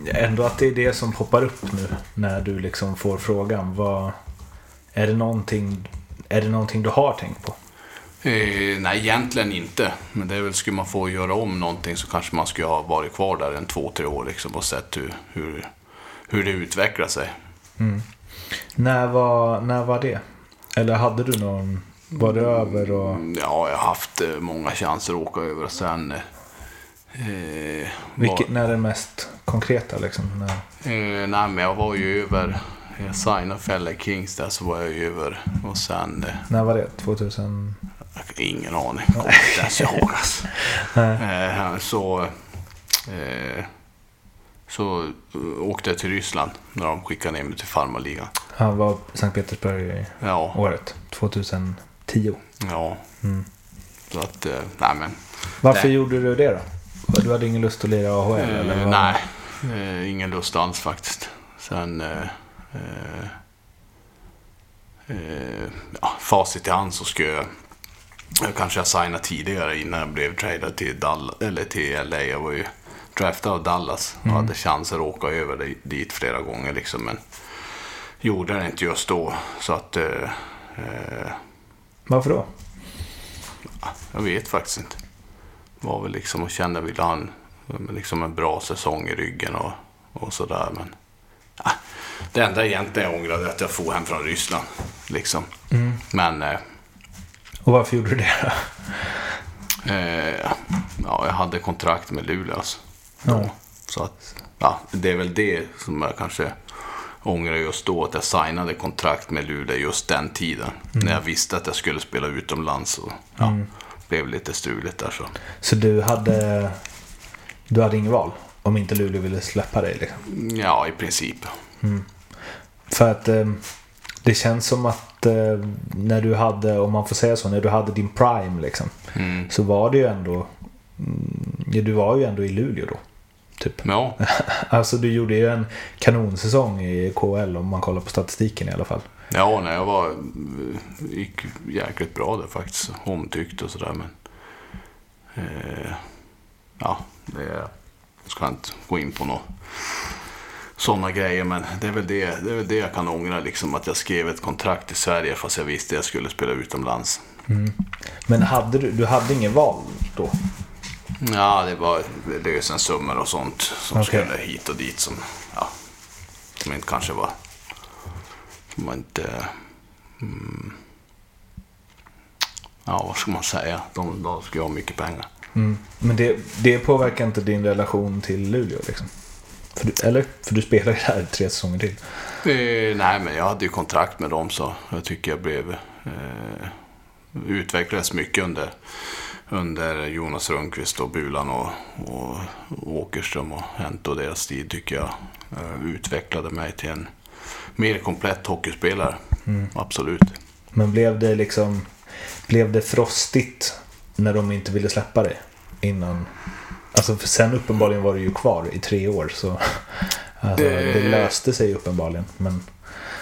ändå att det är det som poppar upp nu när du liksom får frågan, är det någonting du har tänkt på? Nej, egentligen inte. Men det är väl, skulle man få göra om någonting så kanske man skulle ha varit kvar där en 2-3 år liksom, och sett hur det utvecklar sig. Mm. När var det? Eller hade du någon, var det över? Och... Ja, jag har haft många chanser att åka över, och sen När är det mest konkreta liksom? Nej, men jag var ju över Seinfeld och Kings där, så var jag ju över. Och sen när var det? 2000? Ingen aning. Så åkte jag till Ryssland när de skickade ner mig till farmarligan. Han var Sankt Petersburg i året 2010. Ja. Mm. Så att, nej men. Varför gjorde du det då? Du hade ingen lust att lira AHL? Eller nej, ingen lust alls faktiskt. Sen facit i hand så skulle jag kanske signa tidigare innan jag blev tradad till Dallas, eller till LA. Jag var ju draftad av Dallas och hade chanser att åka över dit flera gånger liksom, men gjorde det inte just då. Så att varför då? Jag vet faktiskt inte. Var väl liksom och kände att ville ha liksom en bra säsong i ryggen och sådär, men det enda egentligen jag ångrade är att jag får hem från Ryssland liksom. Men och varför gjorde du det då? Jag hade kontrakt med Luleå alltså. Så att, det är väl det som jag kanske ångrar just då, att jag signade kontrakt med Luleå just den tiden när jag visste att jag skulle spela utomlands och blev lite struligt där. Så du hade ingen val om inte Luleå ville släppa dig liksom? Ja, i princip. För att det känns som att när du hade, om man får säga så, när du hade din prime liksom, så var det ju ändå, du var ju ändå i Luleå då typ. Ja. Alltså du gjorde ju en kanonsäsong i KL om man kollar på statistiken i alla fall. Ja, när jag gick jäkligt bra där faktiskt, omtyckt och sådär, men det ska jag inte gå in på något sådana grejer, men det är väl det jag kan ångra liksom, att jag skrev ett kontrakt i Sverige fast jag visste att jag skulle spela utomlands. Men hade du hade ingen val då? Ja, det var lösensummor och sånt som skulle hit och dit, som inte kanske var, som inte vad ska man säga, de skulle ha mycket pengar. Men det påverkar inte din relation till Luleå liksom? För du spelar ju där 3 säsonger till. Nej, men jag hade ju kontrakt med dem, så jag tycker jag blev utvecklades mycket under Jonas Rundqvist och Bulan och Åkerström och Hent, och deras tid tycker jag utvecklade mig till en mer komplett hockeyspelare. Absolut. Men blev det frostigt när de inte ville släppa dig innan? Alltså, för sen uppenbarligen var du ju kvar i 3 år, så alltså, det löste sig uppenbarligen. Men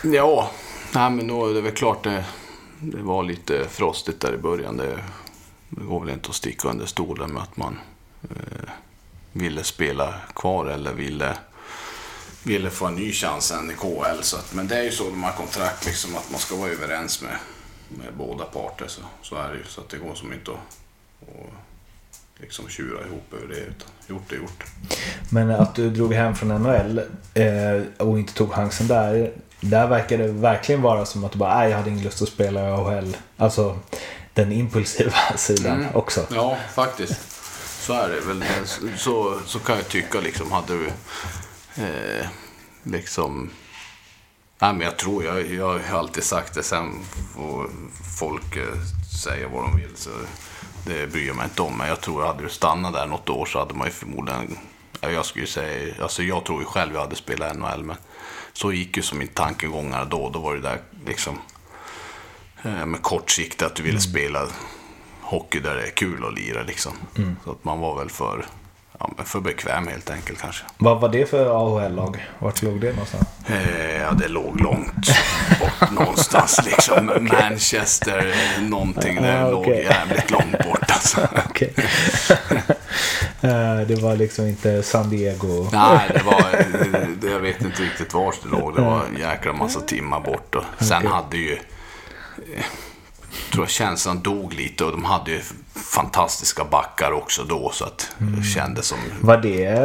ja, nej, men då är det väl klart det var lite frostigt där i början. Det går väl inte att sticka under stolen med att man ville spela kvar eller ville få en ny chans än i KL. Så att, men det är ju så de här kontrakt liksom, att man ska vara överens med båda parter, så är det ju, så att det går som inte att liksom tjura ihop över det, utan gjort är gjort. Men att du drog hem från NHL och inte tog chansen där verkar det verkligen vara som att du bara, jag hade ingen lust att spela i AHL. Alltså den impulsiva sidan också. Ja, faktiskt. Så är det väl. Så kan jag tycka liksom, hade du liksom. Nej, men jag tror, jag har alltid sagt det, sen får folk säga vad de vill, så det bryr jag mig inte om. Men jag tror, hade du stannat där något år så hade man ju förmodligen, jag skulle säga, alltså jag tror ju själv jag hade spelat NHL, men så gick ju som min tankegångar då var det där liksom med kort sikt, att du ville spela hockey där det är kul att lira liksom. Så att man var väl för bekväm helt enkelt kanske. Vad var det för AHL-lag? Vart låg det någonstans? Det låg långt bort någonstans liksom. Okay. Manchester någonting, det låg jävligt långt bort alltså. Det var liksom inte San Diego. Nej, det var jag vet inte riktigt vart det låg. Det var en jäkla massa timmar bort, och sen hade ju tror jag känslan dog lite, och de hade ju fantastiska backar också då, så att det kändes som. Var det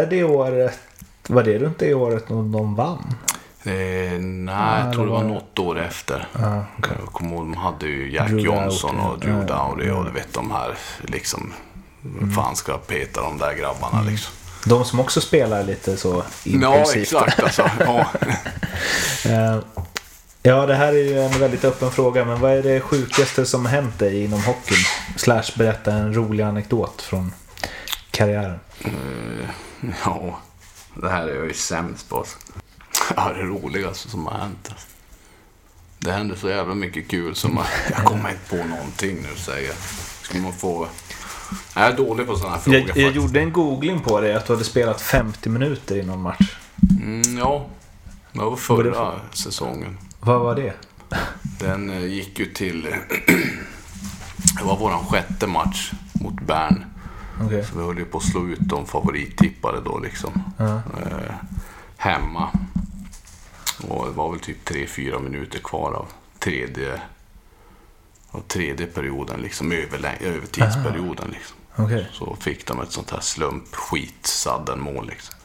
runt det året de vann? Nej, jag tror det var något år efter. Jag kommer ihåg, de hade ju Jack Johnson och Drew Dowdy och du vet de här liksom Fan ska peta de där grabbarna liksom. De som också spelar lite så impulsivt. Ja, exakt alltså. Ja, det här är ju en väldigt öppen fråga, men vad är det sjukaste som hänt dig inom hockeyn? Slash berätta en rolig anekdot från karriären. Ja, det här är jag ju sämst på. Ja, det roligaste som har hänt. Det händer så jävla mycket kul som jag kommer inte på någonting nu säger. Skulle man få... Jag är dålig på sådana här frågor. Jag gjorde en googling på det, att du hade spelat 50 minuter i någon match. Ja, det var förra säsongen. Vad var det? Den gick ju till... Det var våran sjätte match mot Bern. Okay. Så vi höll ju på att slå ut de favorittippade då liksom. Hemma. Och det var väl typ 3-4 minuter kvar av tredje perioden, liksom övertidsperioden liksom. Okay. Så fick de ett sånt här slump skitsudden-mål liksom.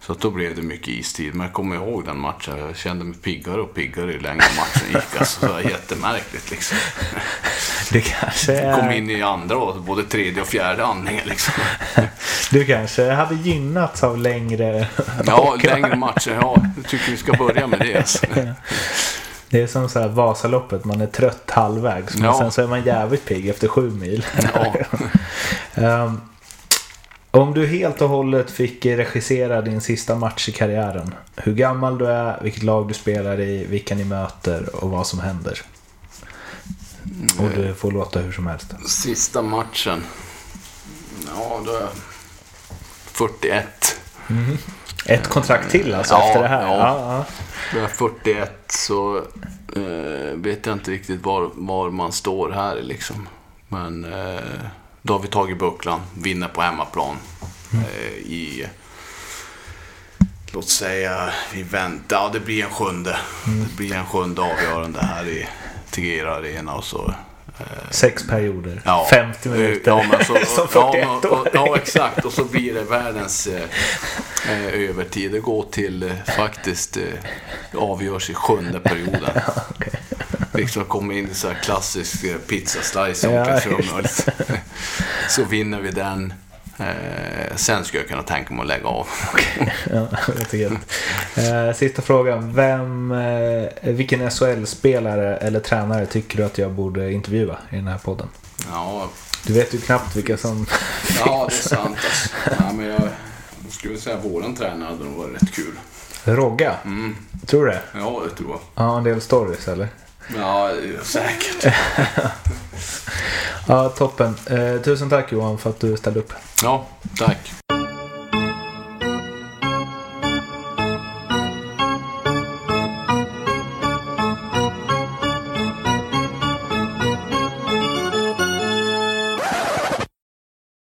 Så att då blev det mycket istid. Men jag kommer ihåg den matchen. Jag kände mig piggare och piggare ju längre matchen gick. Alltså, så det var jättemärkligt liksom. Det kanske är... Kom in i andra och både tredje och fjärde andningen liksom. Du kanske hade gynnats av längre... Ja, längre matcher. Ja, jag tycker vi ska börja med det alltså. Det är som så här Vasaloppet, man är trött halvvägs. Men sen så är man jävligt pigg efter 7 mil. Om du helt och hållet fick regissera din sista match i karriären, hur gammal du är, vilket lag du spelar i, vilka ni möter och vad som händer. Och du får låta hur som helst. Sista matchen. Ja, då är jag 41. Ett kontrakt till alltså efter det här. Ja. Då är jag 41, så vet jag inte riktigt var man står här liksom. Men... Då har vi tagit bucklan, vinner på hemmaplan i, låt säga, vi väntar. Ja, det blir en sjunde. Det blir en sjunde avgörande här i Tegera Arena och så. 6 perioder, 50 minuter. Som 41 år. Ja, exakt. Och så blir det världens övertid. Det går till faktiskt avgörs i sjunde perioden. Okay. Liksom kommer in i så här klassisk pizzaslice och så vinner vi den. Sen skulle jag kunna tänka mig att lägga av. Sista frågan. Vilken SHL-spelare eller tränare tycker du att jag borde intervjua i den här podden? Ja. Du vet ju knappt vilka som... Ja, det är sant. Ja, men jag skulle säga att våran tränare hade nog varit rätt kul. Rogga? Tror du det? Ja, det tror jag. Ja, en del stories eller? Ja, säkert. Ja, toppen. Tusen tack Johan för att du ställde upp. Ja, tack.